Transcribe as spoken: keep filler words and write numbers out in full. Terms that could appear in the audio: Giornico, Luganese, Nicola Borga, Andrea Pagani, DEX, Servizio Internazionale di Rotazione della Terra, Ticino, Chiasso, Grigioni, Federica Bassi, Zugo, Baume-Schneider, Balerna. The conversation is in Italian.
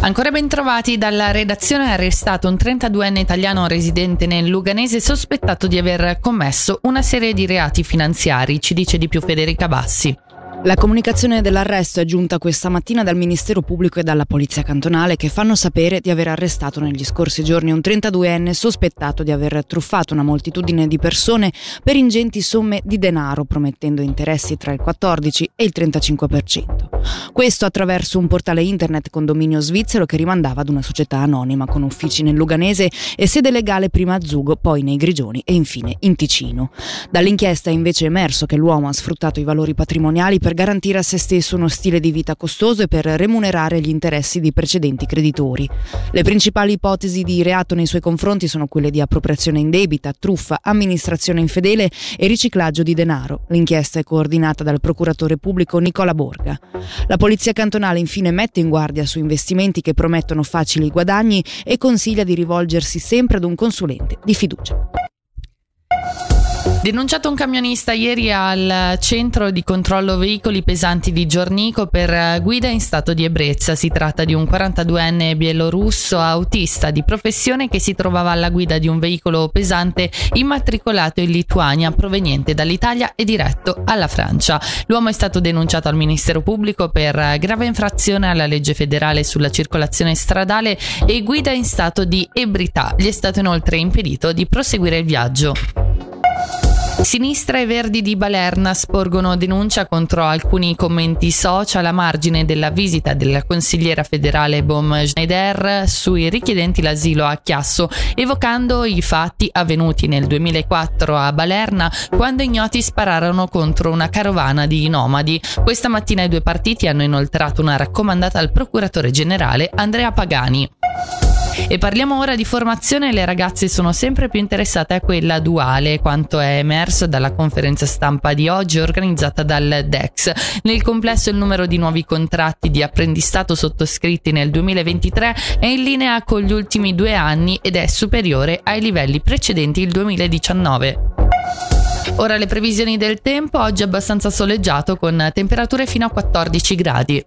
Ancora ben trovati. Dalla redazione è arrestato un trentaduenne italiano residente nel Luganese sospettato di aver commesso una serie di reati finanziari. Ci dice di più Federica Bassi. La comunicazione dell'arresto è giunta questa mattina dal Ministero Pubblico e dalla Polizia Cantonale, che fanno sapere di aver arrestato negli scorsi giorni un trentaduenne sospettato di aver truffato una moltitudine di persone per ingenti somme di denaro, promettendo interessi tra il quattordici e il trentacinque per cento. Questo attraverso un portale internet con dominio svizzero che rimandava ad una società anonima con uffici nel Luganese e sede legale prima a Zugo, poi nei Grigioni e infine in Ticino. Dall'inchiesta è invece emerso che l'uomo ha sfruttato i valori patrimoniali per garantire a se stesso uno stile di vita costoso e per remunerare gli interessi di precedenti creditori. Le principali ipotesi di reato nei suoi confronti sono quelle di appropriazione indebita, truffa, amministrazione infedele e riciclaggio di denaro. L'inchiesta è coordinata dal procuratore pubblico Nicola Borga. La Polizia Cantonale infine mette in guardia su investimenti che promettono facili guadagni e consiglia di rivolgersi sempre ad un consulente di fiducia. Denunciato un camionista ieri al centro di controllo veicoli pesanti di Giornico per guida in stato di ebbrezza. Si tratta di un quarantaduenne bielorusso autista di professione che si trovava alla guida di un veicolo pesante immatricolato in Lituania, proveniente dall'Italia e diretto alla Francia. L'uomo è stato denunciato al Ministero Pubblico per grave infrazione alla legge federale sulla circolazione stradale e guida in stato di ebbrezza. Gli è stato inoltre impedito di proseguire il viaggio. Sinistra e Verdi di Balerna sporgono denuncia contro alcuni commenti social a margine della visita della consigliera federale Baume-Schneider sui richiedenti l'asilo a Chiasso, evocando i fatti avvenuti nel duemilaquattro a Balerna quando ignoti spararono contro una carovana di nomadi. Questa mattina i due partiti hanno inoltrato una raccomandata al procuratore generale Andrea Pagani. E parliamo ora di formazione. Le ragazze sono sempre più interessate a quella duale, quanto è emerso dalla conferenza stampa di oggi organizzata dal D E X. Nel complesso il numero di nuovi contratti di apprendistato sottoscritti nel duemilaventitré è in linea con gli ultimi due anni ed è superiore ai livelli precedenti il duemiladiciannove. Ora le previsioni del tempo. Oggi è abbastanza soleggiato con temperature fino a quattordici gradi.